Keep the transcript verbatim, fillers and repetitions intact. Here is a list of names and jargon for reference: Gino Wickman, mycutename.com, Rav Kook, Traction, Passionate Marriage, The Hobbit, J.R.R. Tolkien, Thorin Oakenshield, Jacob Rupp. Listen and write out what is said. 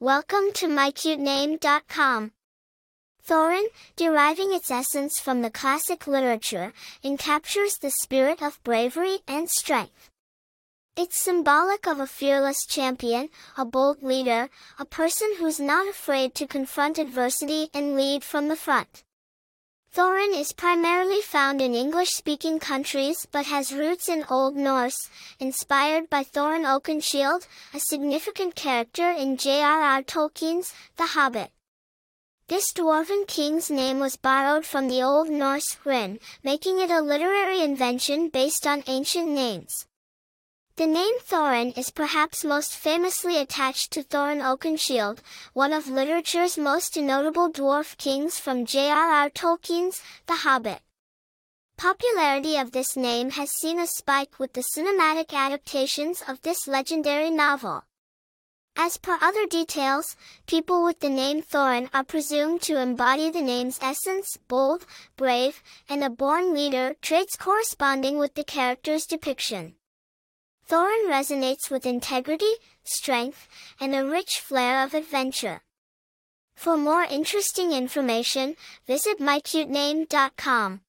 Welcome to my cute name dot com. Thorin, deriving its essence from the classic literature, encaptures the spirit of bravery and strength. It's symbolic of a fearless champion, a bold leader, a person who's not afraid to confront adversity and lead from the front. Thorin is primarily found in English-speaking countries but has roots in Old Norse, inspired by Thorin Oakenshield, a significant character in J R R Tolkien's The Hobbit. This dwarven king's name was borrowed from the Old Norse Rin, making it a literary invention based on ancient names. The name Thorin is perhaps most famously attached to Thorin Oakenshield, one of literature's most notable dwarf kings from J R R Tolkien's The Hobbit. Popularity of this name has seen a spike with the cinematic adaptations of this legendary novel. As per other details, people with the name Thorin are presumed to embody the name's essence, bold, brave, and a born leader, traits corresponding with the character's depiction. Thorin resonates with integrity, strength, and a rich flair of adventure. For more interesting information, visit my cute name dot com.